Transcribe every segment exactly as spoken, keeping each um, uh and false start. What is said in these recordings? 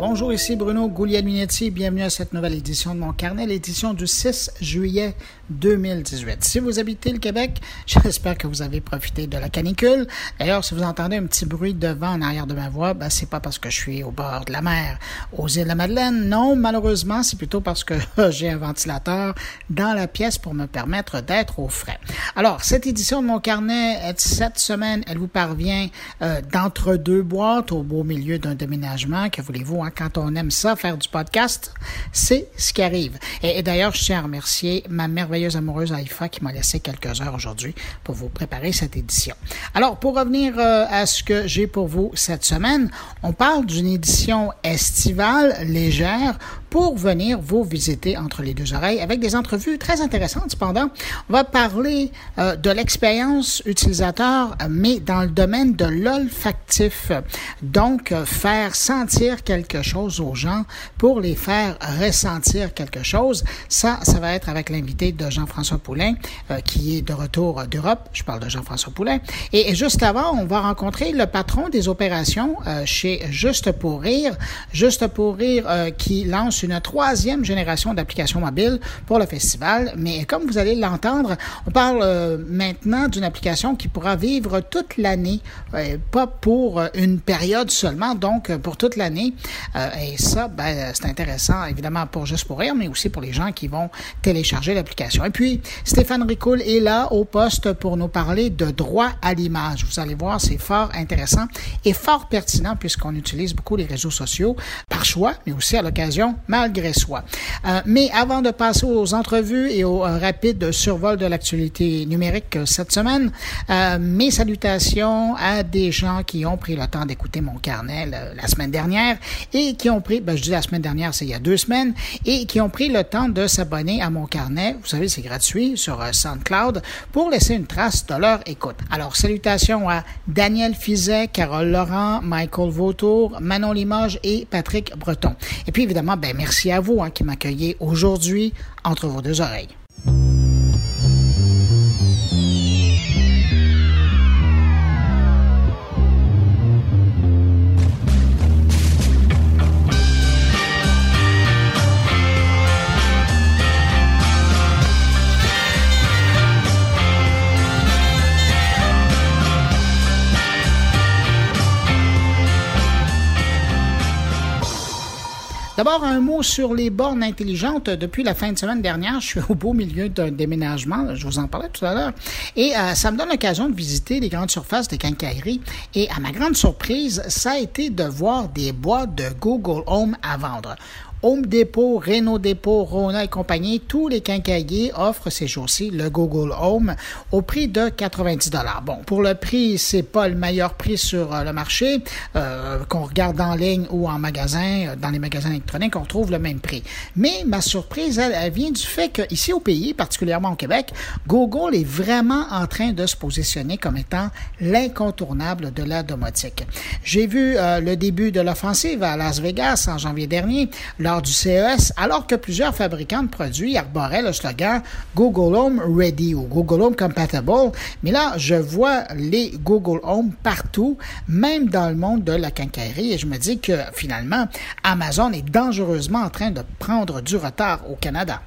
Bonjour, ici Bruno Guglielminetti, bienvenue à cette nouvelle édition de mon carnet, l'édition du six juillet deux mille dix-huit. Si vous habitez le Québec, j'espère que vous avez profité de la canicule. D'ailleurs, si vous entendez un petit bruit de vent en arrière de ma voix, ben, c'est pas parce que je suis au bord de la mer, aux îles de la Madeleine. Non, malheureusement, c'est plutôt parce que j'ai un ventilateur dans la pièce pour me permettre d'être au frais. Alors, cette édition de mon carnet, cette semaine, elle vous parvient euh, d'entre deux boîtes au beau milieu d'un déménagement. Que voulez-vous, hein? Quand on aime ça, faire du podcast, c'est ce qui arrive. Et, et d'ailleurs, je tiens à remercier ma merveilleuse amoureuse Haifa qui m'a laissé quelques heures aujourd'hui pour vous préparer cette édition. Alors, pour revenir euh, à ce que j'ai pour vous cette semaine, on parle d'une édition estivale, légère, pour venir vous visiter entre les deux oreilles avec des entrevues très intéressantes. Cependant, on va parler euh, de l'expérience utilisateur, mais dans le domaine de l'olfactif. Donc, euh, faire sentir quelque chose aux gens pour les faire ressentir quelque chose. Ça, ça va être avec l'invité de Jean-François Poulin, euh, qui est de retour d'Europe. Je parle de Jean-François Poulin. Et, et juste avant, on va rencontrer le patron des opérations euh, chez Juste pour rire. Juste pour rire euh, qui lance une troisième génération d'applications mobiles pour le festival, mais comme vous allez l'entendre, on parle euh, maintenant d'une application qui pourra vivre toute l'année, euh, pas pour une période seulement, donc pour toute l'année, euh, et ça, ben, c'est intéressant, évidemment, pour Juste pour rire, mais aussi pour les gens qui vont télécharger l'application. Et puis, Stéphane Ricoule est là au poste pour nous parler de droit à l'image. Vous allez voir, c'est fort intéressant et fort pertinent puisqu'on utilise beaucoup les réseaux sociaux par choix, mais aussi à l'occasion malgré soi. Euh, mais avant de passer aux entrevues et au euh, rapide survol de l'actualité numérique euh, cette semaine, euh, mes salutations à des gens qui ont pris le temps d'écouter mon carnet le, la semaine dernière et qui ont pris, ben, je dis la semaine dernière, c'est il y a deux semaines, et qui ont pris le temps de s'abonner à mon carnet. Vous savez, c'est gratuit sur euh, SoundCloud pour laisser une trace de leur écoute. Alors, salutations à Daniel Fizet, Carole Laurent, Michael Vautour, Manon Limoges et Patrick Breton. Et puis, évidemment, ben, merci à vous hein, qui m'accueillez aujourd'hui entre vos deux oreilles. D'abord, un mot sur les bornes intelligentes. Depuis la fin de semaine dernière, je suis au beau milieu d'un déménagement, je vous en parlais tout à l'heure, et euh, ça me donne l'occasion de visiter les grandes surfaces de quincaillerie. Et à ma grande surprise, ça a été de voir des boîtes de Google Home à vendre. Home Depot, Réno-Dépôt, Rona et compagnie, tous les quincailliers offrent ces jours-ci le Google Home au prix de quatre-vingt-dix dollars. Bon, pour le prix, c'est pas le meilleur prix sur le marché. Euh, qu'on regarde en ligne ou en magasin, dans les magasins électroniques, on retrouve le même prix. Mais ma surprise, elle, elle vient du fait qu'ici au pays, particulièrement au Québec, Google est vraiment en train de se positionner comme étant l'incontournable de la domotique. J'ai vu euh, le début de l'offensive à Las Vegas en janvier dernier, lors du C E S, alors que plusieurs fabricants de produits arboraient le slogan Google Home Ready ou Google Home Compatible. Mais là, je vois les Google Home partout, même dans le monde de la quincaillerie. Et je me dis que finalement, Amazon est dangereusement en train de prendre du retard au Canada.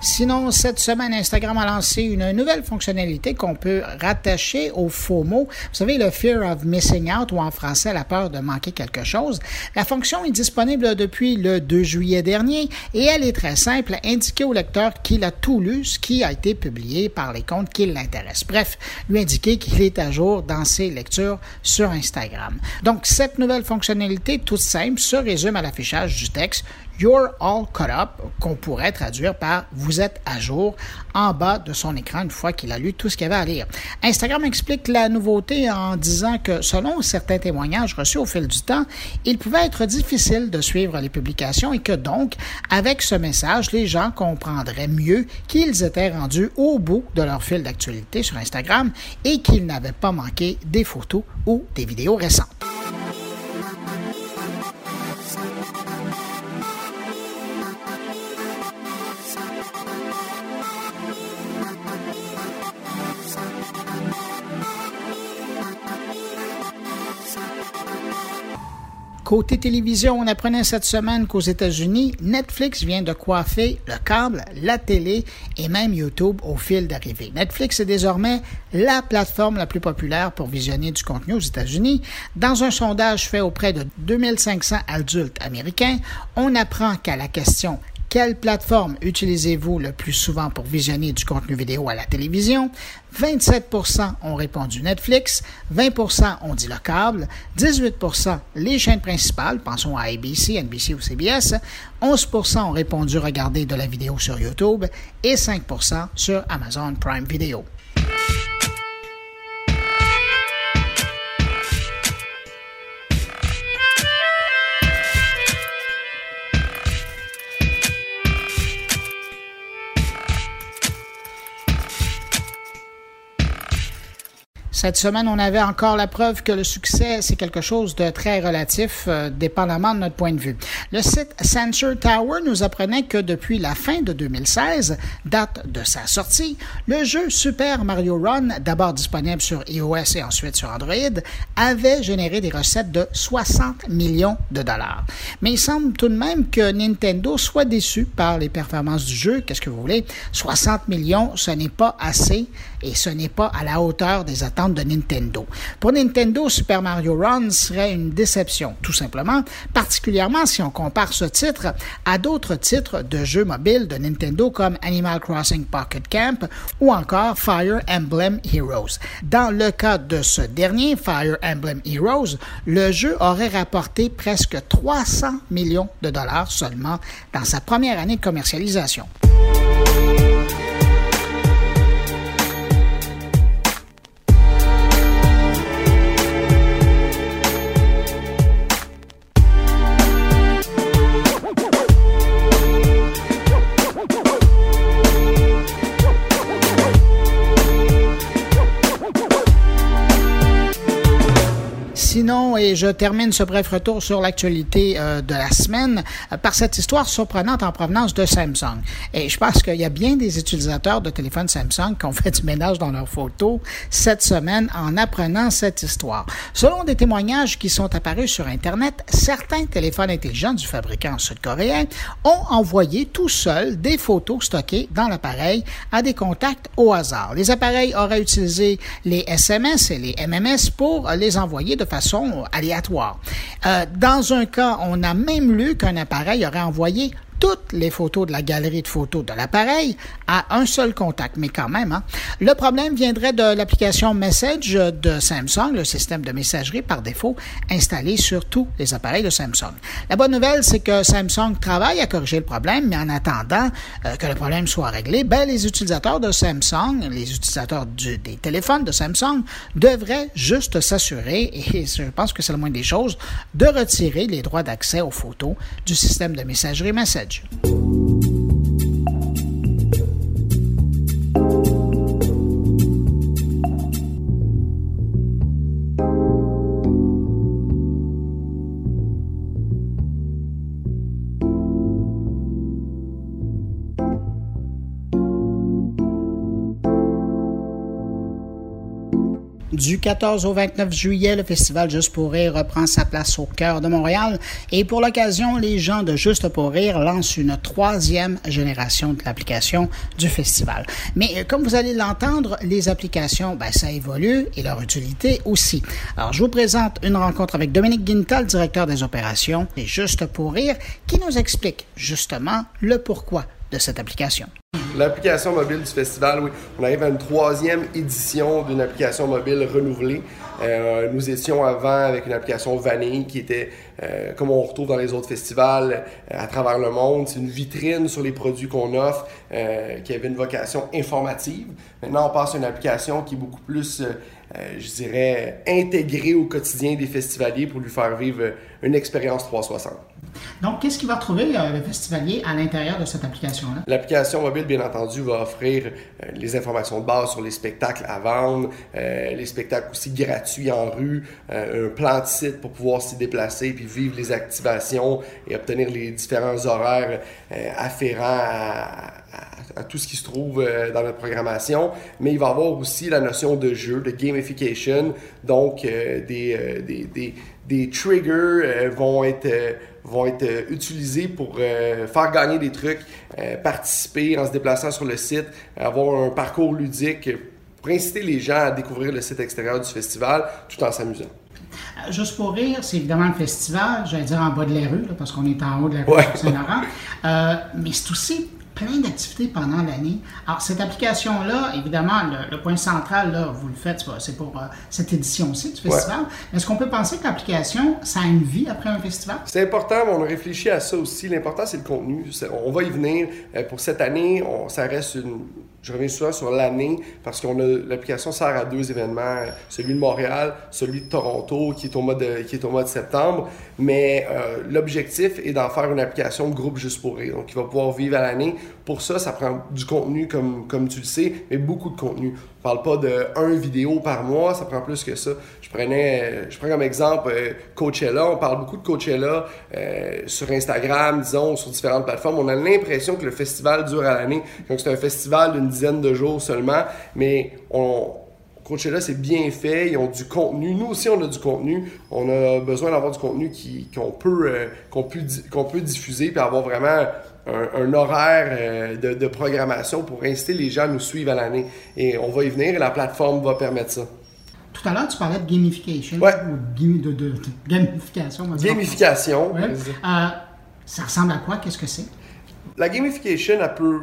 Sinon, cette semaine, Instagram a lancé une nouvelle fonctionnalité qu'on peut rattacher au FOMO. Vous savez, le Fear of Missing Out, ou en français, la peur de manquer quelque chose. La fonction est disponible depuis le deux juillet dernier et elle est très simple, indiquer au lecteur qu'il a tout lu, ce qui a été publié par les comptes qui l'intéressent. Bref, lui indiquer qu'il est à jour dans ses lectures sur Instagram. Donc, cette nouvelle fonctionnalité, toute simple, se résume à l'affichage du texte. You're all caught up, qu'on pourrait traduire par « vous êtes à jour » en bas de son écran une fois qu'il a lu tout ce qu'il avait à lire. Instagram explique la nouveauté en disant que, selon certains témoignages reçus au fil du temps, il pouvait être difficile de suivre les publications et que donc, avec ce message, les gens comprendraient mieux qu'ils étaient rendus au bout de leur fil d'actualité sur Instagram et qu'ils n'avaient pas manqué des photos ou des vidéos récentes. Côté télévision, on apprenait cette semaine qu'aux États-Unis, Netflix vient de coiffer le câble, la télé et même YouTube au fil d'arrivée. Netflix est désormais la plateforme la plus populaire pour visionner du contenu aux États-Unis. Dans un sondage fait auprès de deux mille cinq cents adultes américains, on apprend qu'à la question « Quelle plateforme utilisez-vous le plus souvent pour visionner du contenu vidéo à la télévision? » vingt-sept pour cent ont répondu Netflix, vingt pour cent ont dit le câble, dix-huit pour cent les chaînes principales, pensons à A B C, N B C ou C B S, onze pour cent ont répondu regarder de la vidéo sur YouTube et cinq pour cent sur Amazon Prime Video. Cette semaine, on avait encore la preuve que le succès, c'est quelque chose de très relatif, euh, dépendamment de notre point de vue. Le site Sensor Tower nous apprenait que depuis la fin de deux mille seize, date de sa sortie, le jeu Super Mario Run, d'abord disponible sur iOS et ensuite sur Android, avait généré des recettes de soixante millions de dollars. Mais il semble tout de même que Nintendo soit déçu par les performances du jeu. Qu'est-ce que vous voulez? soixante millions, ce n'est pas assez et ce n'est pas à la hauteur des attentes de Nintendo. Pour Nintendo, Super Mario Run serait une déception, tout simplement, particulièrement si on compare ce titre à d'autres titres de jeux mobiles de Nintendo comme Animal Crossing: Pocket Camp ou encore Fire Emblem Heroes. Dans le cas de ce dernier, Fire Emblem Heroes, le jeu aurait rapporté presque trois cents millions de dollars seulement dans sa première année de commercialisation. Sinon, et je termine ce bref retour sur l'actualité euh, de la semaine euh, par cette histoire surprenante en provenance de Samsung. Et je pense qu'il y a bien des utilisateurs de téléphones Samsung qui ont fait du ménage dans leurs photos cette semaine en apprenant cette histoire. Selon des témoignages qui sont apparus sur Internet, certains téléphones intelligents du fabricant sud-coréen ont envoyé tout seuls des photos stockées dans l'appareil à des contacts au hasard. Les appareils auraient utilisé les S M S et les M M S pour les envoyer de façon aléatoire. Euh, dans un cas, on a même lu qu'un appareil aurait envoyé toutes les photos de la galerie de photos de l'appareil à un seul contact, mais quand même. Hein. Le problème viendrait de l'application Message de Samsung, le système de messagerie par défaut installé sur tous les appareils de Samsung. La bonne nouvelle, c'est que Samsung travaille à corriger le problème, mais en attendant euh, que le problème soit réglé, ben, les utilisateurs de Samsung, les utilisateurs du, des téléphones de Samsung devraient juste s'assurer, et je pense que c'est le moins des choses, de retirer les droits d'accès aux photos du système de messagerie Message. Du quatorze au vingt-neuf juillet, le festival Juste pour rire reprend sa place au cœur de Montréal. Et pour l'occasion, les gens de Juste pour rire lancent une troisième génération de l'application du festival. Mais comme vous allez l'entendre, les applications, ben, ça évolue et leur utilité aussi. Alors, je vous présente une rencontre avec Dominique Guintal, directeur des opérations et Juste pour rire, qui nous explique justement le pourquoi de cette application. L'application mobile du festival, oui. On arrive à une troisième édition d'une application mobile renouvelée. Euh, nous étions avant avec une application vanille qui était, euh, comme on retrouve dans les autres festivals euh, à travers le monde, c'est une vitrine sur les produits qu'on offre euh, qui avait une vocation informative. Maintenant, on passe à une application qui est beaucoup plus, euh, je dirais, intégrée au quotidien des festivaliers pour lui faire vivre une expérience trois cent soixante. Donc, qu'est-ce qu'il va retrouver euh, le festivalier à l'intérieur de cette application-là? L'application mobile, bien entendu, va offrir euh, les informations de base sur les spectacles à vendre, euh, les spectacles aussi gratuits en rue, euh, un plan de site pour pouvoir s'y déplacer puis vivre les activations et obtenir les différents horaires euh, afférents à, à, à tout ce qui se trouve euh, dans notre programmation. Mais il va y avoir aussi la notion de jeu, de gamification, donc euh, des, euh, des, des, des triggers euh, vont être... Euh, vont être euh, utilisés pour euh, faire gagner des trucs, euh, participer en se déplaçant sur le site, avoir un parcours ludique pour inciter les gens à découvrir le site extérieur du festival tout en s'amusant. Juste pour rire, c'est évidemment le festival, j'allais dire en bas de la rue, là, parce qu'on est en haut de la rue, ouais, Saint-Laurent, euh, mais c'est aussi plein d'activités pendant l'année. Alors, cette application-là, évidemment, le, le point central, là, vous le faites, c'est pour euh, cette édition-ci du festival. Ouais. Est-ce qu'on peut penser que l'application, ça a une vie après un festival? C'est important, mais on réfléchit à ça aussi. L'important, c'est le contenu. C'est, on va y venir. Euh, pour cette année, on, ça reste une... Je reviens souvent sur l'année parce qu'on a l'application sert à deux événements, celui de Montréal, celui de Toronto qui est au mois de, qui est au mois de septembre. Mais euh, l'objectif est d'en faire une application de groupe Juste pour rire, donc il va pouvoir vivre à l'année. Pour ça, ça prend du contenu comme, comme tu le sais, mais beaucoup de contenu. On ne parle pas de un vidéo par mois, ça prend plus que ça. Je prenais, je prends comme exemple euh, Coachella. On parle beaucoup de Coachella euh, sur Instagram, disons, sur différentes plateformes. On a l'impression que le festival dure à l'année, donc c'est un festival d'une dizaine de jours seulement, mais on... Coachella, c'est bien fait, ils ont du contenu. Nous aussi, on a du contenu. On a besoin d'avoir du contenu qui, qu'on peut, euh, qu'on peut, qu'on peut diffuser puis avoir vraiment un, un horaire euh, de, de programmation pour inciter les gens à nous suivre à l'année. Et on va y venir et la plateforme va permettre ça. Tout à l'heure, tu parlais de gamification. Ouais. Ou de, de, de, de gamification. On va dire gamification. Ouais. Euh, ça ressemble à quoi? Qu'est-ce que c'est? La gamification, elle peut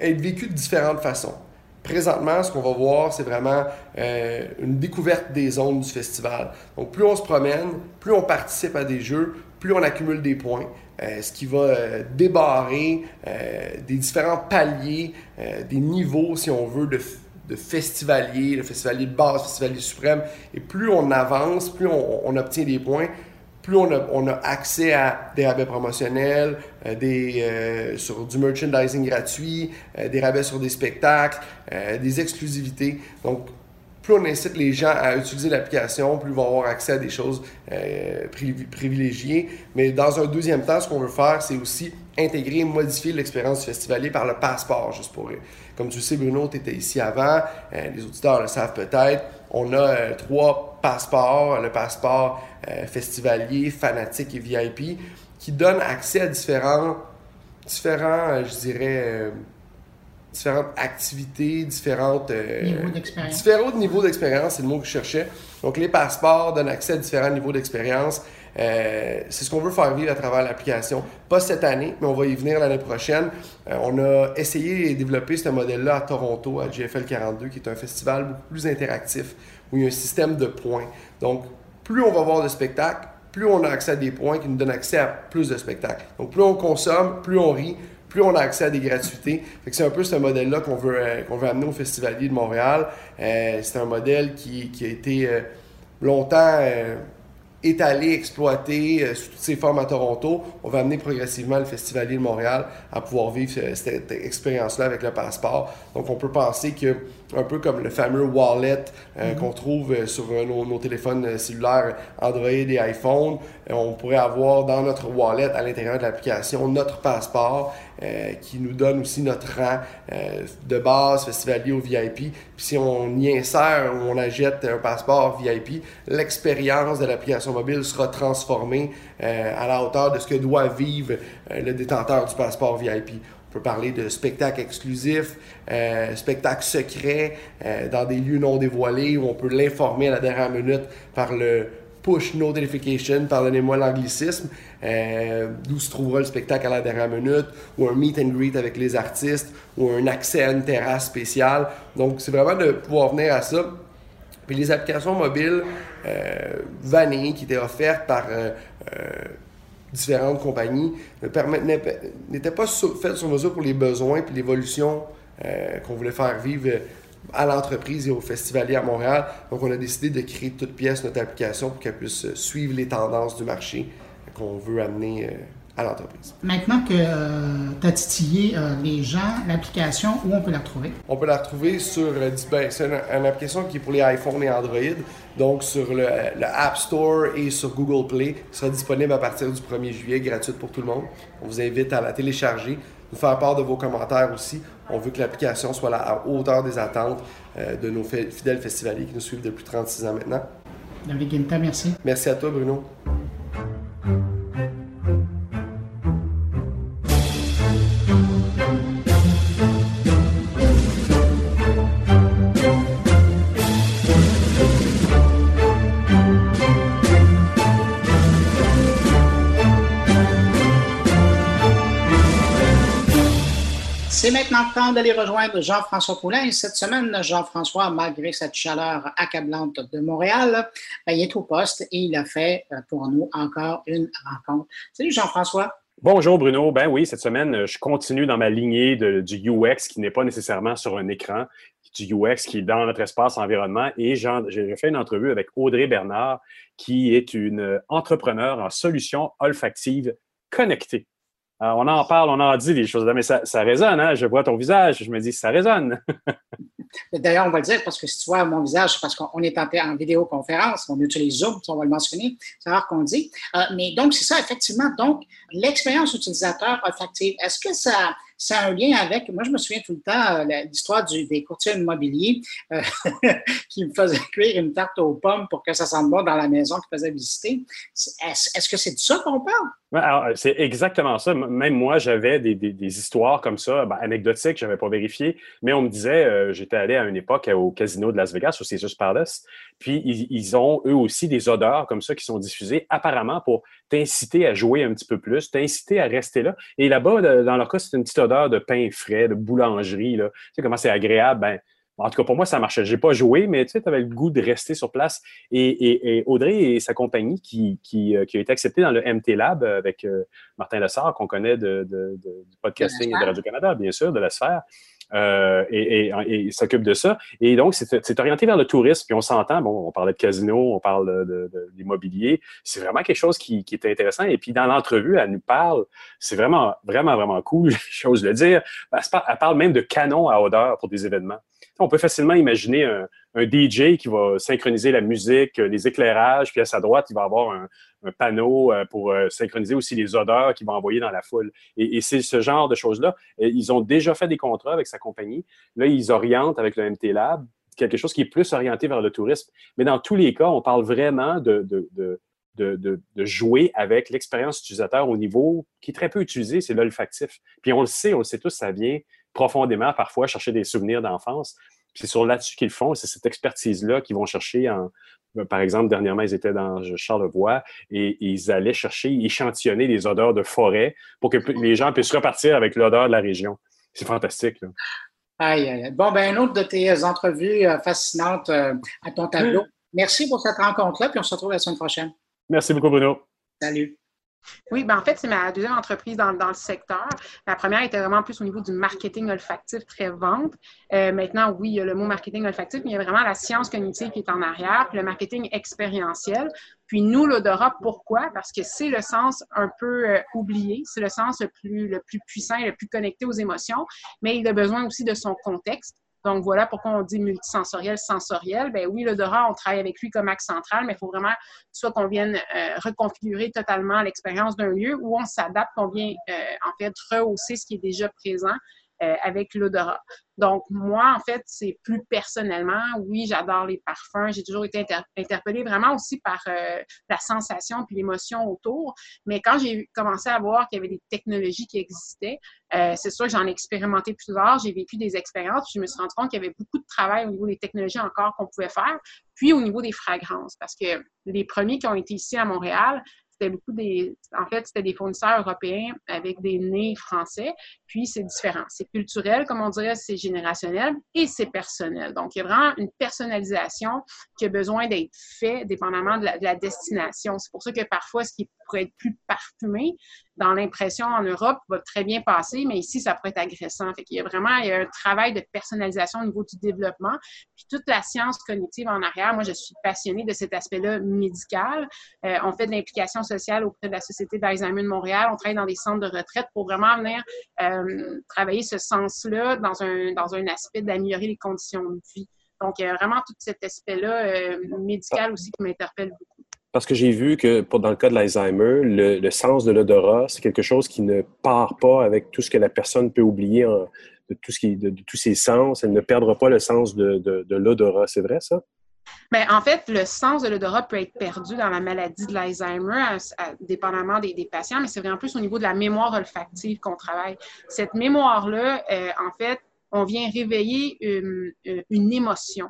être vécue de différentes façons. Présentement, ce qu'on va voir, c'est vraiment euh, une découverte des zones du festival. Donc, plus on se promène, plus on participe à des jeux, plus on accumule des points, euh, ce qui va euh, débarrer euh, des différents paliers, euh, des niveaux, si on veut, de, de festivalier, le festivalier de base, le festivalier suprême. Et plus on avance, plus on, on obtient des points, plus on a, on a accès à des rabais promotionnels, euh, des, euh, sur du merchandising gratuit, euh, des rabais sur des spectacles, euh, des exclusivités. Donc, plus on incite les gens à utiliser l'application, plus ils vont avoir accès à des choses euh, privilégiées. Mais dans un deuxième temps, ce qu'on veut faire, c'est aussi intégrer, modifier l'expérience du festivalier par le passeport, juste pour rire. Comme tu sais, Bruno, tu étais ici avant, euh, les auditeurs le savent peut-être, on a euh, trois passeports, le passeport euh, festivalier, fanatique et V I P, qui donnent accès à différents, différents euh, je dirais... Euh, différentes activités, différentes, euh, niveau d'expérience. différents niveaux d'expérience, c'est le mot que je cherchais. Donc, les passeports donnent accès à différents niveaux d'expérience. Euh, c'est ce qu'on veut faire vivre à travers l'application. Pas cette année, mais on va y venir l'année prochaine. Euh, on a essayé et développé ce modèle-là à Toronto, à G F L quarante-deux, qui est un festival beaucoup plus interactif, où il y a un système de points. Donc, plus on va voir de spectacles, plus on a accès à des points qui nous donnent accès à plus de spectacles. Donc, plus on consomme, plus on rit, plus on a accès à des gratuités. Fait que c'est un peu ce modèle-là qu'on veut, euh, qu'on veut amener au Festivalier de Montréal. Euh, c'est un modèle qui, qui a été euh, longtemps euh, étalé, exploité euh, sous toutes ses formes à Toronto. On va amener progressivement le Festivalier de Montréal à pouvoir vivre euh, cette expérience-là avec le passeport. Donc, on peut penser que, un peu comme le fameux wallet euh, mm-hmm. qu'on trouve euh, sur euh, nos, nos téléphones cellulaires Android et iPhone, euh, on pourrait avoir dans notre wallet, à l'intérieur de l'application, notre passeport Euh, qui nous donne aussi notre rang euh, de base, festivalier au V I P. Puis si on y insère ou on achète un passeport V I P, l'expérience de l'application mobile sera transformée euh, à la hauteur de ce que doit vivre euh, le détenteur du passeport V I P. On peut parler de spectacles exclusifs, euh, spectacles secrets, euh, dans des lieux non dévoilés où on peut l'informer à la dernière minute par le push notification, pardonnez-moi l'anglicisme, euh, d'où se trouvera le spectacle à la dernière minute, ou un meet and greet avec les artistes, ou un accès à une terrasse spéciale. Donc, c'est vraiment de pouvoir venir à ça. Puis les applications mobiles euh, vanilles qui étaient offertes par euh, euh, différentes compagnies n'étaient pas faites sur mesure pour les besoins et l'évolution euh, qu'on voulait faire vivre à l'entreprise et aux festivaliers à Montréal. Donc, on a décidé de créer de toutes pièces notre application pour qu'elle puisse suivre les tendances du marché qu'on veut amener euh, à l'entreprise. Maintenant que euh, tu as titillé euh, les gens, l'application, où on peut la retrouver? On peut la retrouver sur... Euh, ben, c'est une, une application qui est pour les iPhone et Android, donc sur le, le App Store et sur Google Play. Elle sera disponible à partir du premier juillet, gratuite pour tout le monde. On vous invite à la télécharger, nous faire part de vos commentaires aussi. On veut que l'application soit là à hauteur des attentes euh, de nos f- fidèles festivaliers qui nous suivent depuis trente-six ans maintenant. Dominique Guintal, merci. Merci à toi, Bruno. C'est maintenant le temps d'aller rejoindre Jean-François Poulin. Et cette semaine, Jean-François, malgré cette chaleur accablante de Montréal, ben, il est au poste et il a fait pour nous encore une rencontre. Salut Jean-François. Bonjour Bruno. Ben oui, cette semaine, je continue dans ma lignée de, du U X qui n'est pas nécessairement sur un écran, du U X qui est dans notre espace environnement. Et j'ai fait une entrevue avec Audrey Bernard, qui est une entrepreneure en solutions olfactives connectées. Euh, on en parle, on en dit des choses, mais ça, ça résonne, hein? Je vois ton visage, je me dis, ça résonne. D'ailleurs, on va le dire, parce que si tu vois mon visage, c'est parce qu'on est en, en vidéoconférence, on utilise Zoom, on va le mentionner, c'est rare qu'on le dit. Euh, mais donc, c'est ça, effectivement, donc, l'expérience utilisateur olfactive, est-ce que ça, ça a un lien avec, moi, je me souviens tout le temps, euh, l'histoire du, des courtiers immobiliers euh, qui me faisaient cuire une tarte aux pommes pour que ça sente bon dans la maison qu'ils faisaient visiter. Est-ce, est-ce que c'est de ça qu'on parle? Ouais, alors, c'est exactement ça. Même moi, j'avais des, des, des histoires comme ça, ben, anecdotiques, je n'avais pas vérifié, mais on me disait, euh, j'étais allé à une époque au casino de Las Vegas, au Caesars Palace, puis ils, ils ont eux aussi des odeurs comme ça qui sont diffusées apparemment pour t'inciter à jouer un petit peu plus, t'inciter à rester là. Et là-bas, dans leur cas, c'est une petite odeur de pain frais, de boulangerie, là. Tu sais comment c'est agréable? Ben, en tout cas, pour moi, ça marchait. Je n'ai pas joué, mais tu sais, tu avais le goût de rester sur place. Et, et, et Audrey et sa compagnie qui, qui, qui a été acceptée dans le M T Lab avec euh, Martin Lessard, qu'on connaît de, de, de, du podcasting de, de Radio-Canada, bien sûr, de la sphère. Euh, et, et, et il s'occupe de ça. Et donc, c'est, c'est orienté vers le tourisme. Puis on s'entend, bon, on parlait de casino, on parle de, de, de, d'immobilier. C'est vraiment quelque chose qui, qui est intéressant. Et puis, dans l'entrevue, elle nous parle, c'est vraiment, vraiment, vraiment cool, j'ose le dire. Elle, se parle, elle parle même de canon à odeur pour des événements. On peut facilement imaginer un, un D J qui va synchroniser la musique, les éclairages, puis à sa droite, il va avoir un, un panneau pour synchroniser aussi les odeurs qu'il va envoyer dans la foule. Et, et c'est ce genre de choses-là. Ils ont déjà fait des contrats avec sa compagnie. Là, ils orientent avec le M T Lab quelque chose qui est plus orienté vers le tourisme. Mais dans tous les cas, on parle vraiment de... de, de De, de, de jouer avec l'expérience utilisateur au niveau qui est très peu utilisé, c'est l'olfactif. Puis on le sait, on le sait tous, ça vient profondément parfois chercher des souvenirs d'enfance. Puis c'est sur là-dessus qu'ils le font, c'est cette expertise-là qu'ils vont chercher. En, par exemple, dernièrement, ils étaient dans Charlevoix et, et ils allaient chercher, échantillonner les odeurs de forêt pour que les gens puissent repartir avec l'odeur de la région. C'est fantastique, là. Aïe, aïe. Bon, ben une autre de tes entrevues fascinantes à ton tableau. Mmh. Merci pour cette rencontre-là, puis on se retrouve la semaine prochaine. Merci beaucoup, Bruno. Salut. Oui, ben en fait, c'est ma deuxième entreprise dans, dans le secteur. La première était vraiment plus au niveau du marketing olfactif, très vente. Euh, maintenant, oui, il y a le mot marketing olfactif, mais il y a vraiment la science cognitive qui est en arrière, puis le marketing expérientiel. Puis nous, l'odorat, pourquoi? Parce que c'est le sens un peu euh, oublié, c'est le sens le plus, le plus puissant et le plus connecté aux émotions, mais il a besoin aussi de son contexte. Donc, voilà pourquoi on dit multisensoriel, sensoriel. Bien oui, l'odorat, on travaille avec lui comme axe central, mais il faut vraiment soit qu'on vienne euh, reconfigurer totalement l'expérience d'un lieu ou on s'adapte, qu'on vient euh, en fait rehausser ce qui est déjà présent euh, avec l'odorat. Donc, moi, en fait, c'est plus personnellement, oui, j'adore les parfums. J'ai toujours été inter- interpellée vraiment aussi par euh, la sensation puis l'émotion autour. Mais quand j'ai commencé à voir qu'il y avait des technologies qui existaient, euh, c'est sûr que j'en ai expérimenté plusieurs. J'ai vécu des expériences puis je me suis rendu compte qu'il y avait beaucoup de travail au niveau des technologies encore qu'on pouvait faire. Puis, au niveau des fragrances, parce que les premiers qui ont été ici à Montréal, c'était beaucoup des... En fait, c'était des fournisseurs européens avec des nez français. Puis, c'est différent. C'est culturel, comme on dirait, c'est générationnel et c'est personnel. Donc, il y a vraiment une personnalisation qui a besoin d'être faite dépendamment de la, de la destination. C'est pour ça que parfois, ce qui pourrait être plus parfumé dans l'impression en Europe va très bien passer, mais ici, ça pourrait être agressant. Fait qu'il y a vraiment il y a un travail de personnalisation au niveau du développement. Puis, toute la science cognitive en arrière, moi, je suis passionnée de cet aspect-là médical. Euh, on fait de l'implication sociale auprès de la Société d'Alzheimer de Montréal. On travaille dans des centres de retraite pour vraiment venir euh, travailler ce sens-là dans un, dans un aspect d'améliorer les conditions de vie. Donc, il y a vraiment tout cet aspect-là euh, médical aussi qui m'interpelle beaucoup. Parce que j'ai vu que pour, dans le cas de l'Alzheimer, le, le sens de l'odorat, c'est quelque chose qui ne part pas avec tout ce que la personne peut oublier en, de, tout ce qui, de, de tous ses sens. Elle ne perdra pas le sens de, de, de l'odorat. C'est vrai, ça? Bien, en fait, le sens de l'odorat peut être perdu dans la maladie de l'Alzheimer, à, à, dépendamment des, des patients, mais c'est vraiment plus au niveau de la mémoire olfactive qu'on travaille. Cette mémoire-là, euh, en fait, on vient réveiller une, une émotion.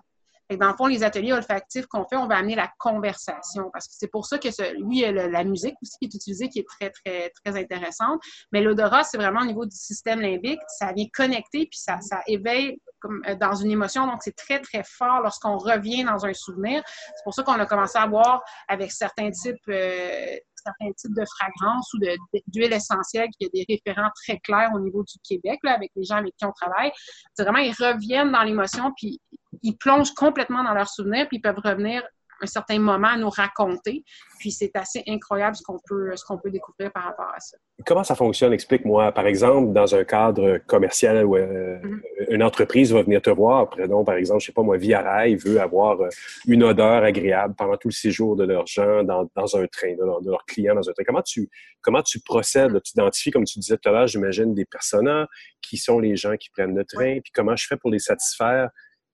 Et dans le fond, les ateliers olfactifs qu'on fait, on va amener la conversation parce que c'est pour ça que, ce, oui, le, la musique aussi qui est utilisée, qui est très, très, très intéressante, mais l'odorat, c'est vraiment au niveau du système limbique, ça vient connecter puis ça, ça éveille comme, dans une émotion, donc c'est très, très fort lorsqu'on revient dans un souvenir. C'est pour ça qu'on a commencé à voir avec certains types... Euh, certains types de fragrances ou de, d'huile essentielle qui a des référents très clairs au niveau du Québec, là, avec les gens avec qui on travaille. C'est vraiment, ils reviennent dans l'émotion, puis ils plongent complètement dans leurs souvenirs, puis ils peuvent revenir à un certain moment à nous raconter. Puis c'est assez incroyable ce qu'on peut, ce qu'on peut découvrir par rapport à ça. Comment ça fonctionne? Explique-moi. Par exemple, dans un cadre commercial où euh, mm-hmm. une entreprise va venir te voir, donc, par exemple, je sais pas moi, Via Rail veut avoir une odeur agréable pendant tout le séjour de leurs gens dans, dans un train, de leurs leur clients dans un train. Comment tu, comment tu procèdes? Mm-hmm. Tu identifies, comme tu disais tout à l'heure, j'imagine, des personas, qui sont les gens qui prennent le train, oui. Puis comment je fais pour les satisfaire?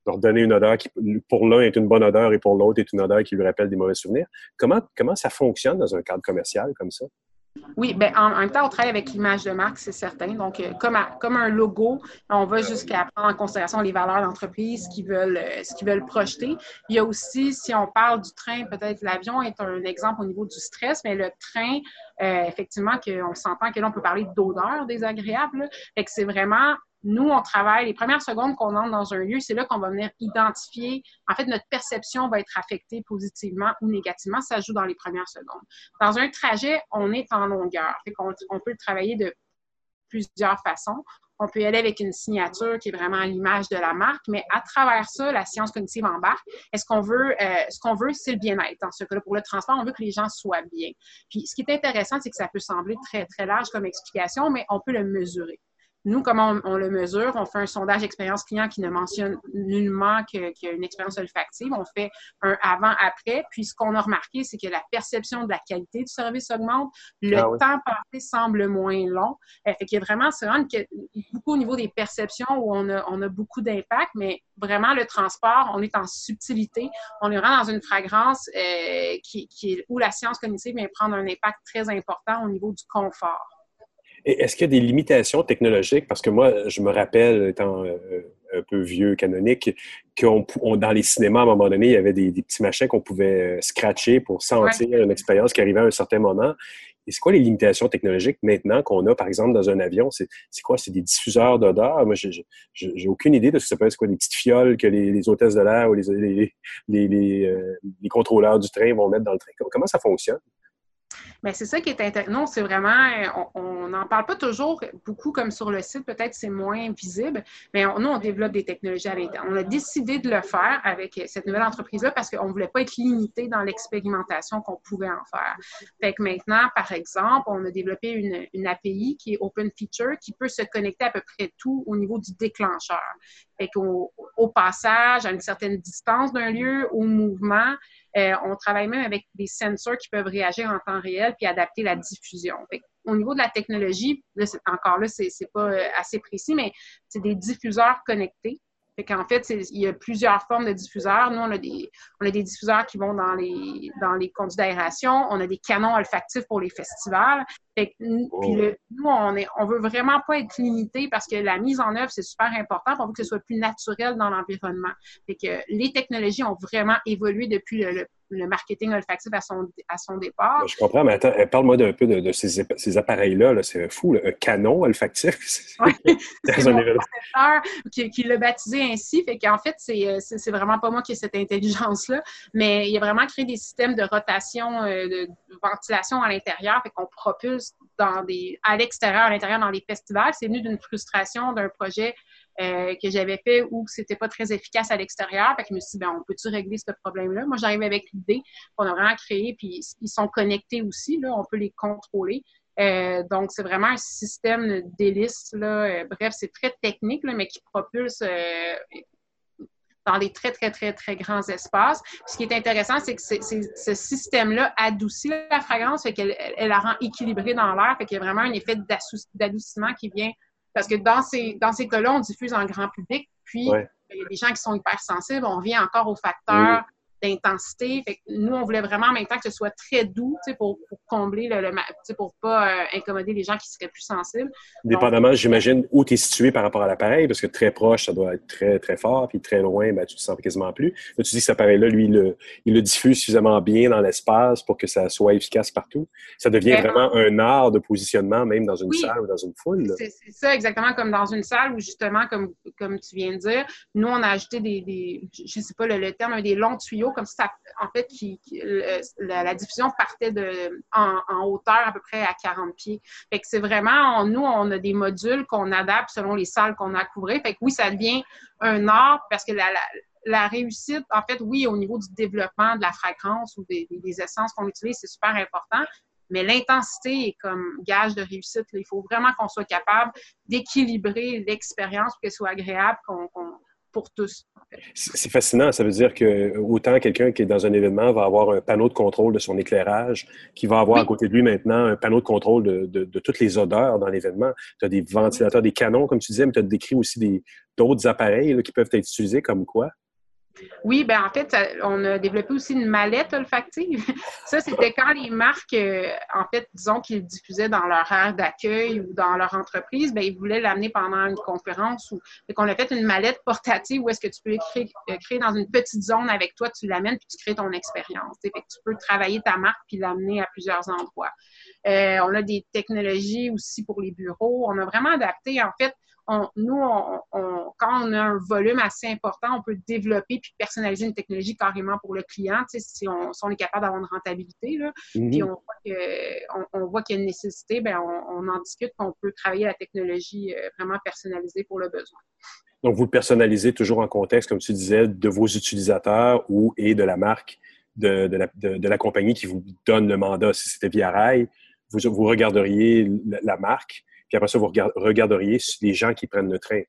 Leur donner une odeur qui, pour l'un, est une bonne odeur et pour l'autre, est une odeur qui lui rappelle des mauvais souvenirs. Comment, comment ça fonctionne dans un cadre commercial comme ça? Oui, bien, en, en même temps, on travaille avec l'image de marque, c'est certain. Donc, euh, comme, à, comme un logo, on va jusqu'à prendre en considération les valeurs d'entreprise, ce qu'ils veulent, euh, ce qu'ils veulent projeter. Il y a aussi, si on parle du train, peut-être l'avion est un exemple au niveau du stress, mais le train, euh, effectivement, qu'on s'entend que là, on peut parler d'odeur désagréable. Là. Fait que c'est vraiment... Nous, on travaille, les premières secondes qu'on entre dans un lieu, c'est là qu'on va venir identifier. En fait, notre perception va être affectée positivement ou négativement. Ça joue dans les premières secondes. Dans un trajet, on est en longueur. Fait qu'on, on peut le travailler de plusieurs façons. On peut y aller avec une signature qui est vraiment à l'image de la marque, mais à travers ça, la science cognitive embarque. Est-ce qu'on veut, euh, ce qu'on veut, c'est le bien-être. Dans ce cas-là, pour le transport, on veut que les gens soient bien. Puis, ce qui est intéressant, c'est que ça peut sembler très, très large comme explication, mais on peut le mesurer. Nous, comment on, on le mesure? On fait un sondage expérience client qui ne mentionne nullement que, qu'il y a une expérience olfactive. On fait un avant-après. Puis, ce qu'on a remarqué, c'est que la perception de la qualité du service augmente. Le ah oui. temps passé semble moins long. Euh, fait qu'il y a vraiment, c'est vraiment beaucoup au niveau des perceptions où on a, on a beaucoup d'impact, mais vraiment, le transport, on est en subtilité. On est vraiment dans une fragrance euh, qui, qui, où la science cognitive vient prendre un impact très important au niveau du confort. Et est-ce qu'il y a des limitations technologiques? Parce que moi, je me rappelle, étant un peu vieux, canonique, qu'on on, dans les cinémas, à un moment donné, il y avait des, des petits machins qu'on pouvait scratcher pour sentir ouais. une expérience qui arrivait à un certain moment. Et c'est quoi les limitations technologiques maintenant qu'on a, par exemple, dans un avion? C'est, c'est quoi? C'est des diffuseurs d'odeurs? Moi, j'ai, j'ai, j'ai aucune idée de ce que ça peut être. C'est quoi des petites fioles que les, les hôtesses de l'air ou les, les, les, les, euh, les contrôleurs du train vont mettre dans le train? Comment ça fonctionne? Bien, c'est ça qui est intéressant. Non, c'est vraiment, on n'en parle pas toujours beaucoup comme sur le site, peut-être c'est moins visible, mais on, nous, on développe des technologies à l'intérieur. On a décidé de le faire avec cette nouvelle entreprise-là parce qu'on ne voulait pas être limité dans l'expérimentation qu'on pouvait en faire. Fait que maintenant, par exemple, on a développé une, une A P I qui est Open Feature qui peut se connecter à peu près tout au niveau du déclencheur. Fait qu'au au passage, à une certaine distance d'un lieu, au mouvement, Euh, on travaille même avec des sensors qui peuvent réagir en temps réel puis adapter la diffusion. Fait au niveau de la technologie, là, encore là, c'est pas assez précis, mais c'est des diffuseurs connectés. Fait qu'en fait, il y a plusieurs formes de diffuseurs. Nous, on a des, on a des diffuseurs qui vont dans les, dans les conduits d'aération. On a des canons olfactifs pour les festivals. Fait que, oh. Puis le, nous, on est, on veut vraiment pas être limité parce que la mise en œuvre, c'est super important. On veut que ce soit plus naturel dans l'environnement. Fait que les technologies ont vraiment évolué depuis le, le, le marketing olfactif à son, à son départ. Je comprends, mais attends, parle-moi d'un peu de, de ces, ces appareils-là. Là. C'est fou, là. Un canon olfactif. Ouais. C'est mon professeur qui, qui l'a baptisé ainsi. Fait qu'en fait, c'est, c'est vraiment pas moi qui ai cette intelligence-là, mais il a vraiment créé des systèmes de rotation, de ventilation à l'intérieur. Fait qu'on propulse dans des, à l'extérieur, à l'intérieur, dans les festivals. C'est venu d'une frustration d'un projet euh, que j'avais fait où c'était pas très efficace à l'extérieur. Fait que je me suis dit, bien, on peut-tu régler ce problème-là? Moi, j'arrive avec l'idée qu'on a vraiment créée, puis ils sont connectés aussi, là, on peut les contrôler. Euh, donc, c'est vraiment un système d'hélice, là. Bref, c'est très technique, là, mais qui propulse... Euh, dans des très, très, très, très grands espaces. Puis ce qui est intéressant, c'est que c'est, c'est, ce système-là adoucit la fragrance, fait qu'elle elle la rend équilibrée dans l'air, fait qu'il y a vraiment un effet d'adoucissement qui vient. Parce que dans ces, dans ces cas-là, on diffuse en grand public, puis ouais. Il y a des gens qui sont hypersensibles, on revient encore aux facteurs mmh. d'intensité. Fait que nous, on voulait vraiment en même temps que ce soit très doux, tu sais, pour, pour combler, le, le pour pas euh, incommoder les gens qui seraient plus sensibles. Dépendamment, donc, j'imagine, où tu es situé par rapport à l'appareil, parce que très proche, ça doit être très, très fort, puis très loin, ben, tu ne te sens quasiment plus. Là, tu dis que cet appareil-là, lui, il le, il le diffuse suffisamment bien dans l'espace pour que ça soit efficace partout. Ça devient vraiment, vraiment un art de positionnement, même dans une oui, salle ou dans une foule. C'est, c'est ça, exactement, comme dans une salle où, justement, comme, comme tu viens de dire, nous, on a ajouté des, des je ne sais pas le, le terme, des longs tuyaux, comme ça, en fait, qui, qui, la, la diffusion partait de, en, en hauteur à peu près à quarante pieds. Fait que c'est vraiment, on, nous, on a des modules qu'on adapte selon les salles qu'on a à couvrir. Fait que oui, ça devient un art parce que la, la, la réussite, en fait, oui, au niveau du développement de la fragrance ou des, des essences qu'on utilise, c'est super important. Mais l'intensité est comme gage de réussite. Il faut vraiment qu'on soit capable d'équilibrer l'expérience pour qu'elle soit agréable, qu'on... qu'on pour tous. C'est fascinant. Ça veut dire que autant quelqu'un qui est dans un événement va avoir un panneau de contrôle de son éclairage, qui va avoir oui. à côté de lui maintenant un panneau de contrôle de, de, de toutes les odeurs dans l'événement. Tu as des ventilateurs, des canons, comme tu disais, mais tu as décrit aussi des, d'autres appareils là, qui peuvent être utilisés comme quoi? Oui, bien en fait, ça, on a développé aussi une mallette olfactive. Ça, c'était quand les marques, euh, en fait, disons qu'ils diffusaient dans leur aire d'accueil ou dans leur entreprise, bien, ils voulaient l'amener pendant une conférence. Ou... Fait qu'on a fait une mallette portative où est-ce que tu peux créer, créer dans une petite zone avec toi, tu l'amènes puis tu crées ton expérience. Fait que tu peux travailler ta marque puis l'amener à plusieurs endroits. Euh, on a des technologies aussi pour les bureaux. On a vraiment adapté, en fait, On, nous, on, on, quand on a un volume assez important, on peut développer puis personnaliser une technologie carrément pour le client, tu sais, si, on, si on est capable d'avoir une rentabilité, là, mm-hmm. puis on voit, que, on, on voit qu'il y a une nécessité, bien, on, on en discute, qu'on peut travailler la technologie vraiment personnalisée pour le besoin. Donc, vous le personnalisez toujours en contexte, comme tu disais, de vos utilisateurs ou et de la marque, de, de, la, de, de la compagnie qui vous donne le mandat. Si c'était Via Rail, vous, vous regarderiez la, la marque. Puis après ça, vous regarderiez les gens qui prennent le train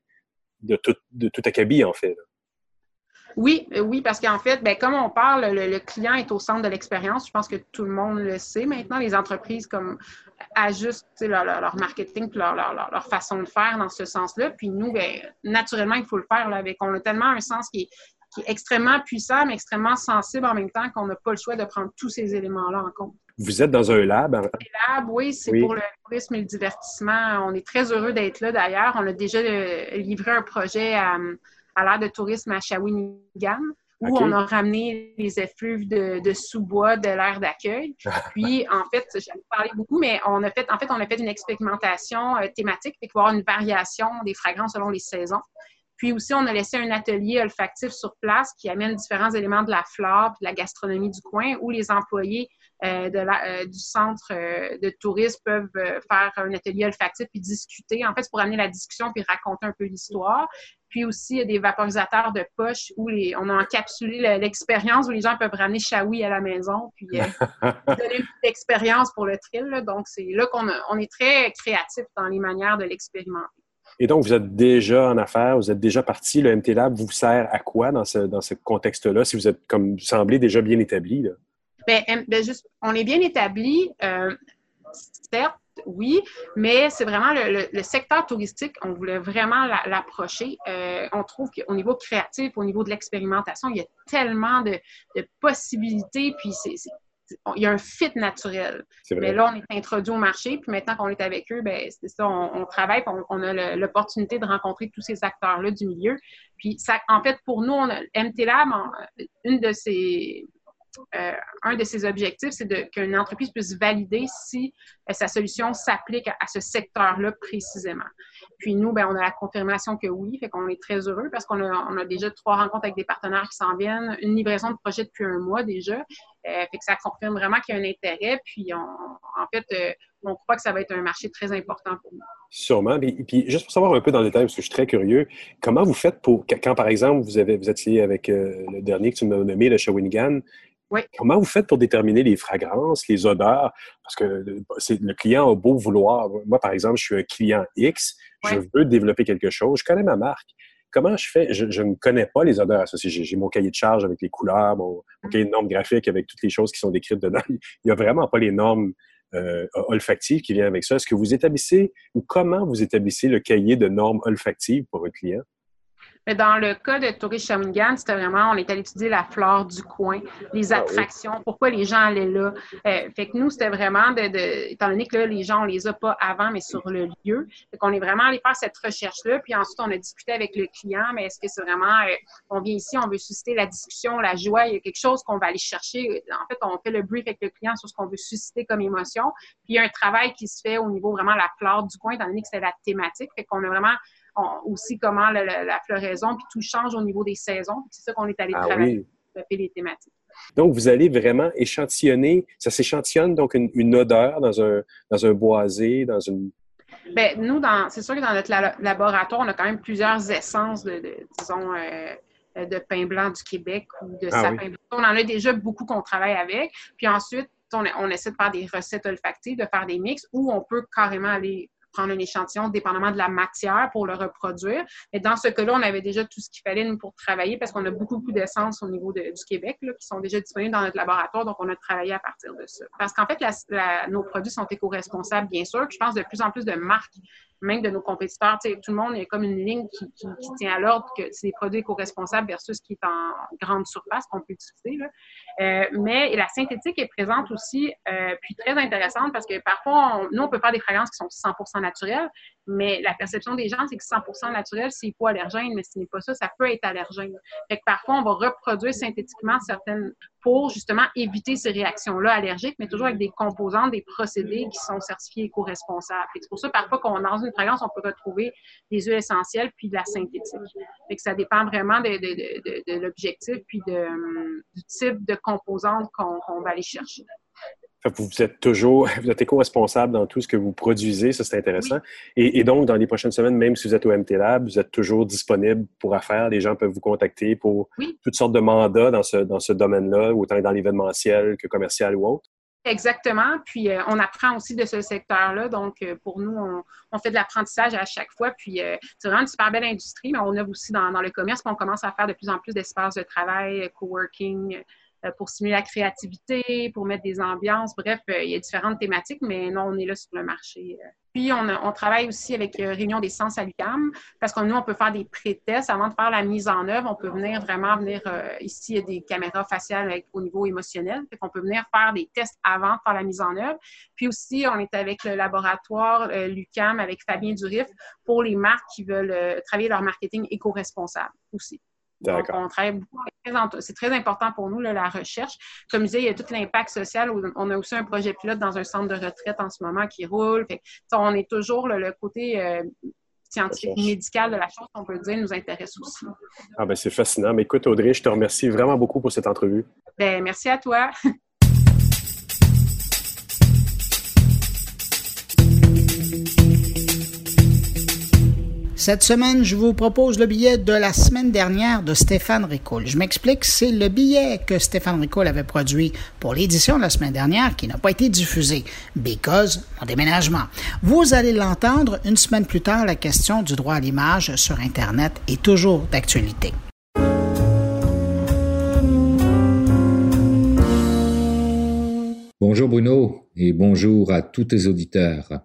de tout, de tout acabit, en fait. Oui, oui, parce qu'en fait, bien, comme on parle, le, le client est au centre de l'expérience. Je pense que tout le monde le sait maintenant. Les entreprises comme ajustent leur, leur, leur marketing et leur, leur, leur façon de faire dans ce sens-là. Puis nous, bien, naturellement, il faut le faire. Là, avec, on a tellement un sens qui est, qui est extrêmement puissant, mais extrêmement sensible en même temps qu'on n'a pas le choix de prendre tous ces éléments-là en compte. Vous êtes dans un lab? Hein? Lab, oui, c'est oui. pour le tourisme et le divertissement. On est très heureux d'être là, d'ailleurs. On a déjà livré un projet à, à l'aire de tourisme à Shawinigan, où okay. on a ramené les effluves de, de sous-bois de l'aire d'accueil. Puis, en fait, j'en ai parlé beaucoup, mais on a fait, en fait, on a fait une expérimentation euh, thématique, fait qu'il va y avoir une variation des fragrances selon les saisons. Puis aussi, on a laissé un atelier olfactif sur place qui amène différents éléments de la flore et de la gastronomie du coin, où les employés Euh, de la, euh, du centre euh, de tourisme peuvent euh, faire un atelier olfactif puis discuter. En fait, c'est pour amener la discussion puis raconter un peu l'histoire. Puis aussi, il y a des vaporisateurs de poche où les, on a encapsulé l'expérience où les gens peuvent ramener Shawi à la maison puis euh, donner une expérience pour le thrill. Là. Donc, c'est là qu'on a, on est très créatif dans les manières de l'expérimenter. Et donc, vous êtes déjà en affaires, vous êtes déjà parti. Le M T Lab vous sert à quoi dans ce, dans ce contexte-là, si vous êtes, comme vous semblez, déjà bien établi? Là? Bien, bien, juste, on est bien établi, euh, certes, oui, mais c'est vraiment le, le, le secteur touristique, on voulait vraiment la, l'approcher. Euh, on trouve qu'au niveau créatif, au niveau de l'expérimentation, il y a tellement de, de possibilités, puis c'est... c'est il y a un fit naturel. Mais là, on est introduit au marché, puis maintenant qu'on est avec eux, bien, c'est ça, on, on travaille, puis on, on a le, l'opportunité de rencontrer tous ces acteurs-là du milieu. Puis, ça, en fait, pour nous, on a, M T Lab, on, une de ses, euh, un de ses objectifs, c'est de, qu'une entreprise puisse valider si euh, sa solution s'applique à, à ce secteur-là précisément. Puis nous, bien, on a la confirmation que oui, fait qu'on est très heureux parce qu'on a, on a déjà trois rencontres avec des partenaires qui s'en viennent, une livraison de projet depuis un mois déjà. Euh, fait que ça confirme vraiment qu'il y a un intérêt, puis on, en fait, euh, on croit que ça va être un marché très important pour nous. Sûrement. Puis, puis juste pour savoir un peu dans le détail, parce que je suis très curieux, comment vous faites pour, quand par exemple vous avez vous étiez avec euh, le dernier que tu m'as nommé, le Shawinigan, oui. Comment vous faites pour déterminer les fragrances, les odeurs? Parce que c'est, le client a beau vouloir. Moi, par exemple, je suis un client X, oui. Je veux développer quelque chose, je connais ma marque. Comment je fais? Je, je ne connais pas les odeurs associées. J'ai, j'ai mon cahier de charge avec les couleurs, mon, mon cahier de normes graphiques avec toutes les choses qui sont décrites dedans. Il n'y a vraiment pas les normes euh, olfactives qui viennent avec ça. Est-ce que vous établissez ou comment vous établissez le cahier de normes olfactives pour un client? Mais dans le cas de Tourist Shawinigan, c'était vraiment, on est allé étudier la flore du coin, les attractions, ah oui. Pourquoi les gens allaient là. Euh, fait que nous, c'était vraiment, de, de, étant donné que là, les gens, on les a pas avant, mais sur le lieu. Fait qu'on est vraiment allé faire cette recherche-là. Puis ensuite, on a discuté avec le client, mais est-ce que c'est vraiment, euh, on vient ici, on veut susciter la discussion, la joie, il y a quelque chose qu'on va aller chercher. En fait, on fait le brief avec le client sur ce qu'on veut susciter comme émotion. Puis il y a un travail qui se fait au niveau vraiment de la flore du coin, étant donné que c'était la thématique. Fait qu'on a vraiment... On, aussi comment le, le, la floraison, puis tout change au niveau des saisons. C'est ça qu'on est allé ah travailler, oui. Développer les thématiques. Donc, vous allez vraiment échantillonner, ça s'échantillonne donc une, une odeur dans un, dans un boisé, dans une... Bien, nous, dans, c'est sûr que dans notre la, laboratoire, on a quand même plusieurs essences, de, de disons... Euh, de pin blanc du Québec ou de ah sapin oui. blanc. On en a déjà beaucoup qu'on travaille avec. Puis ensuite, on, on essaie de faire des recettes olfactives, de faire des mix où on peut carrément aller... prendre un échantillon dépendamment de la matière pour le reproduire. Mais dans ce cas-là, on avait déjà tout ce qu'il fallait pour travailler parce qu'on a beaucoup, beaucoup d'essences au niveau de, du Québec là, qui sont déjà disponibles dans notre laboratoire. Donc, on a travaillé à partir de ça. Parce qu'en fait, la, la, nos produits sont éco-responsables, bien sûr. Puis je pense de plus en plus de marques, même de nos compétiteurs. T'sais, tout le monde, il y a comme une ligne qui, qui, qui tient à l'ordre que c'est des produits éco-responsables versus ce qui est en grande surface qu'on peut utiliser. Là. Euh, mais la synthétique est présente aussi, euh, puis très intéressante parce que parfois, on, nous, on peut faire des fragrances qui sont cent pour cent naturelles, mais la perception des gens, c'est que cent pour cent naturel, c'est pas allergène, mais ce n'est pas ça, ça peut être allergène. Fait que parfois, on va reproduire synthétiquement certaines... pour justement éviter ces réactions-là allergiques, mais toujours avec des composants, des procédés qui sont certifiés éco-responsables. C'est pour ça, parfois, qu'on dans une fragrance, on peut retrouver des huiles essentielles puis de la synthétique. Fait que ça dépend vraiment de, de, de, de, de l'objectif puis de, du type de composante qu'on, qu'on va aller chercher. Vous êtes toujours, vous êtes éco-responsable dans tout ce que vous produisez, ça c'est intéressant. Et, et donc, dans les prochaines semaines, même si vous êtes au M T Lab, vous êtes toujours disponible pour affaires. Les gens peuvent vous contacter pour oui. toutes sortes de mandats dans ce, dans ce domaine-là, autant dans l'événementiel que commercial ou autre. Exactement. Puis, euh, on apprend aussi de ce secteur-là. Donc, euh, pour nous, on, on fait de l'apprentissage à chaque fois. Puis, euh, c'est vraiment une super belle industrie, mais on a aussi dans, dans le commerce, puis on commence à faire de plus en plus d'espaces de travail, coworking, pour stimuler la créativité, pour mettre des ambiances. Bref, il y a différentes thématiques, mais non, on est là sur le marché. Puis, on, a, on travaille aussi avec Réunion des sens à l'U Q A M parce que nous, on peut faire des pré-tests. Avant de faire la mise en œuvre, on peut venir vraiment venir... Euh, ici, il y a des caméras faciales avec, au niveau émotionnel. Fait qu'on peut venir faire des tests avant de faire la mise en œuvre. Puis aussi, on est avec le laboratoire euh, l'U Q A M avec Fabien Durif pour les marques qui veulent euh, travailler leur marketing éco-responsable aussi. Donc, on travaille beaucoup. C'est très important pour nous, là, la recherche. Comme je disais, il y a tout l'impact social. On a aussi un projet pilote dans un centre de retraite en ce moment qui roule. Fait, on est toujours là, le côté euh, scientifique, recherche. Médical de la chose, on peut dire, nous intéresse aussi. Ah ben c'est fascinant. Mais écoute, Audrey, je te remercie vraiment beaucoup pour cette entrevue. Ben merci à toi. Cette semaine, je vous propose le billet de la semaine dernière de Stéphane Ricoule. Je m'explique, c'est le billet que Stéphane Ricoule avait produit pour l'édition de la semaine dernière qui n'a pas été diffusé, because mon déménagement. Vous allez l'entendre une semaine plus tard, la question du droit à l'image sur Internet est toujours d'actualité. Bonjour Bruno et bonjour à tous tes auditeurs.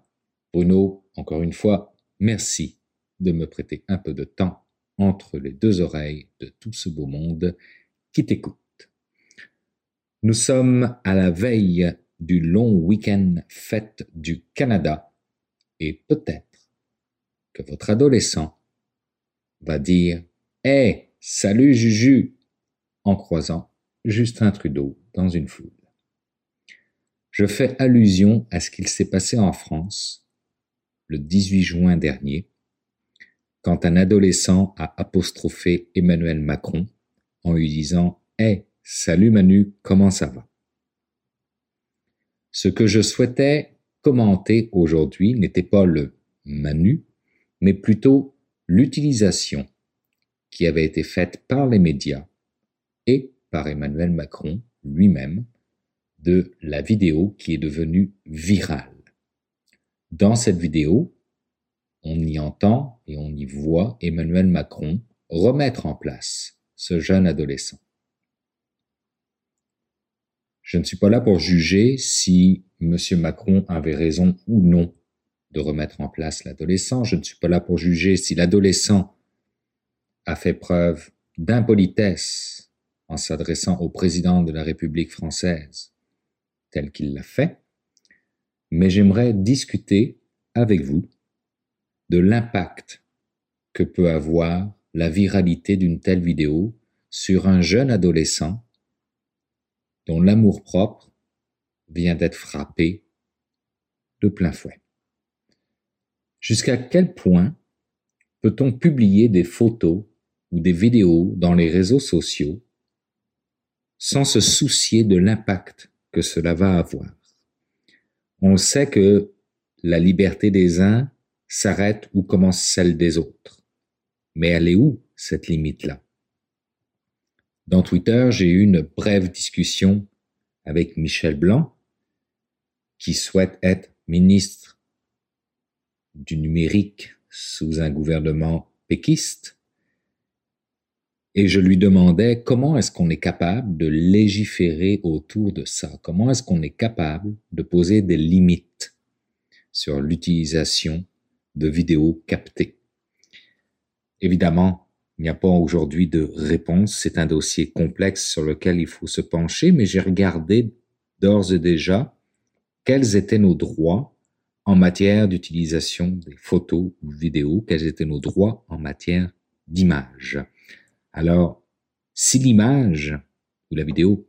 Bruno, encore une fois, merci de me prêter un peu de temps entre les deux oreilles de tout ce beau monde qui t'écoute. Nous sommes à la veille du long week-end fête du Canada et peut-être que votre adolescent va dire « Hey, salut Juju !» en croisant Justin Trudeau dans une foule. Je fais allusion à ce qu'il s'est passé en France le dix-huit juin dernier, quand un adolescent a apostrophé Emmanuel Macron en lui disant « Hey, salut Manu, comment ça va ?» Ce que je souhaitais commenter aujourd'hui n'était pas le « Manu », mais plutôt l'utilisation qui avait été faite par les médias et par Emmanuel Macron lui-même de la vidéo qui est devenue virale. Dans cette vidéo, on y entend et on y voit Emmanuel Macron remettre en place ce jeune adolescent. Je ne suis pas là pour juger si M. Macron avait raison ou non de remettre en place l'adolescent. Je ne suis pas là pour juger si l'adolescent a fait preuve d'impolitesse en s'adressant au président de la République française, tel qu'il l'a fait. Mais j'aimerais discuter avec vous de l'impact que peut avoir la viralité d'une telle vidéo sur un jeune adolescent dont l'amour-propre vient d'être frappé de plein fouet. Jusqu'à quel point peut-on publier des photos ou des vidéos dans les réseaux sociaux sans se soucier de l'impact que cela va avoir? On sait que la liberté des uns s'arrête ou commence celle des autres. Mais elle est où, cette limite-là? Dans Twitter, j'ai eu une brève discussion avec Michel Blanc, qui souhaite être ministre du numérique sous un gouvernement péquiste, et je lui demandais comment est-ce qu'on est capable de légiférer autour de ça, comment est-ce qu'on est capable de poser des limites sur l'utilisation de vidéos captées. Évidemment, il n'y a pas aujourd'hui de réponse, c'est un dossier complexe sur lequel il faut se pencher, mais j'ai regardé d'ores et déjà quels étaient nos droits en matière d'utilisation des photos ou vidéos, quels étaient nos droits en matière d'image. Alors, si l'image ou la vidéo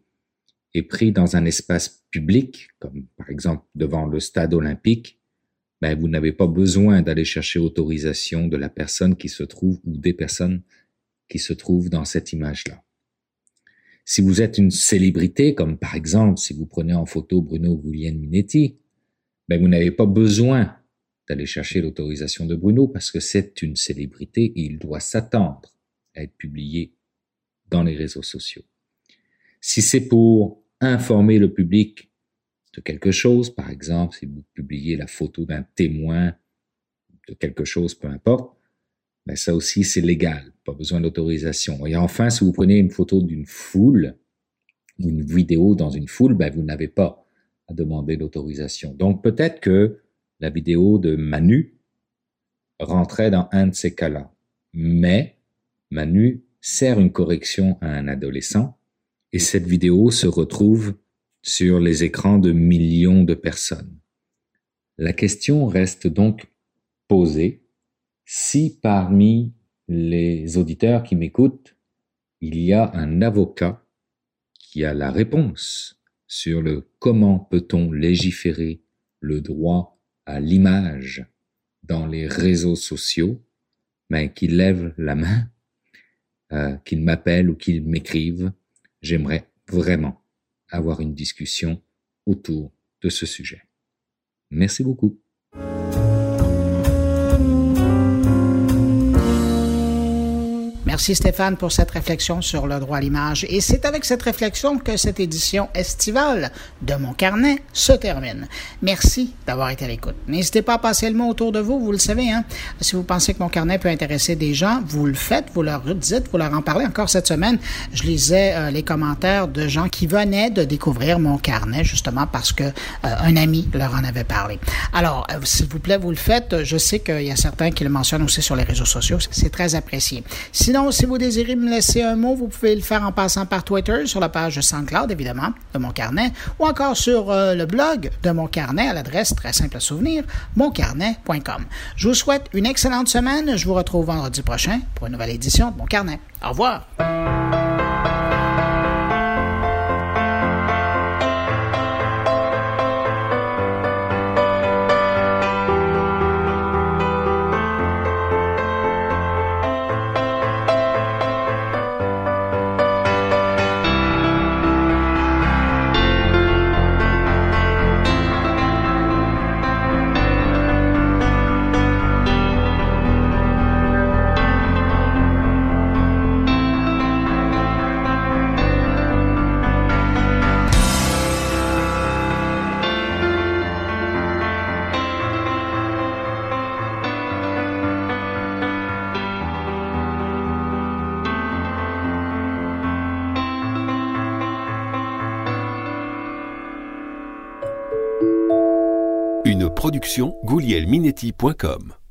est prise dans un espace public, comme par exemple devant le stade olympique, ben vous n'avez pas besoin d'aller chercher autorisation de la personne qui se trouve ou des personnes qui se trouve dans cette image-là. Si vous êtes une célébrité, comme par exemple si vous prenez en photo Bruno Guglielminetti, ben vous n'avez pas besoin d'aller chercher l'autorisation de Bruno parce que c'est une célébrité et il doit s'attendre à être publié dans les réseaux sociaux. Si c'est pour informer le public de quelque chose, par exemple si vous publiez la photo d'un témoin de quelque chose, peu importe, ben ça aussi, c'est légal, pas besoin d'autorisation. Et enfin, si vous prenez une photo d'une foule ou une vidéo dans une foule, ben vous n'avez pas à demander l'autorisation. Donc, peut-être que la vidéo de Manu rentrait dans un de ces cas-là. Mais Manu sert une correction à un adolescent et cette vidéo se retrouve sur les écrans de millions de personnes. La question reste donc posée. Si parmi les auditeurs qui m'écoutent, il y a un avocat qui a la réponse sur le comment peut-on légiférer le droit à l'image dans les réseaux sociaux, ben, qu'il lève la main, euh, qu'il m'appelle ou qu'il m'écrive, j'aimerais vraiment avoir une discussion autour de ce sujet. Merci beaucoup. Merci Stéphane pour cette réflexion sur le droit à l'image. Et c'est avec cette réflexion que cette édition estivale de Mon Carnet se termine. Merci d'avoir été à l'écoute. N'hésitez pas à passer le mot autour de vous, vous le savez, hein. Si vous pensez que Mon Carnet peut intéresser des gens, vous le faites, vous leur dites, vous leur en parlez. Encore cette semaine, je lisais euh, les commentaires de gens qui venaient de découvrir Mon Carnet, justement parce que euh, un ami leur en avait parlé. Alors, euh, s'il vous plaît, vous le faites. Je sais qu'il y a certains qui le mentionnent aussi sur les réseaux sociaux. C'est très apprécié. Sinon, si vous désirez me laisser un mot, vous pouvez le faire en passant par Twitter, sur la page de SoundCloud, évidemment, de Mon Carnet, ou encore sur euh, le blog de Mon Carnet à l'adresse très simple à souvenir, mon carnet point com. Je vous souhaite une excellente semaine. Je vous retrouve vendredi prochain pour une nouvelle édition de Mon Carnet. Au revoir. Guglielminetti point com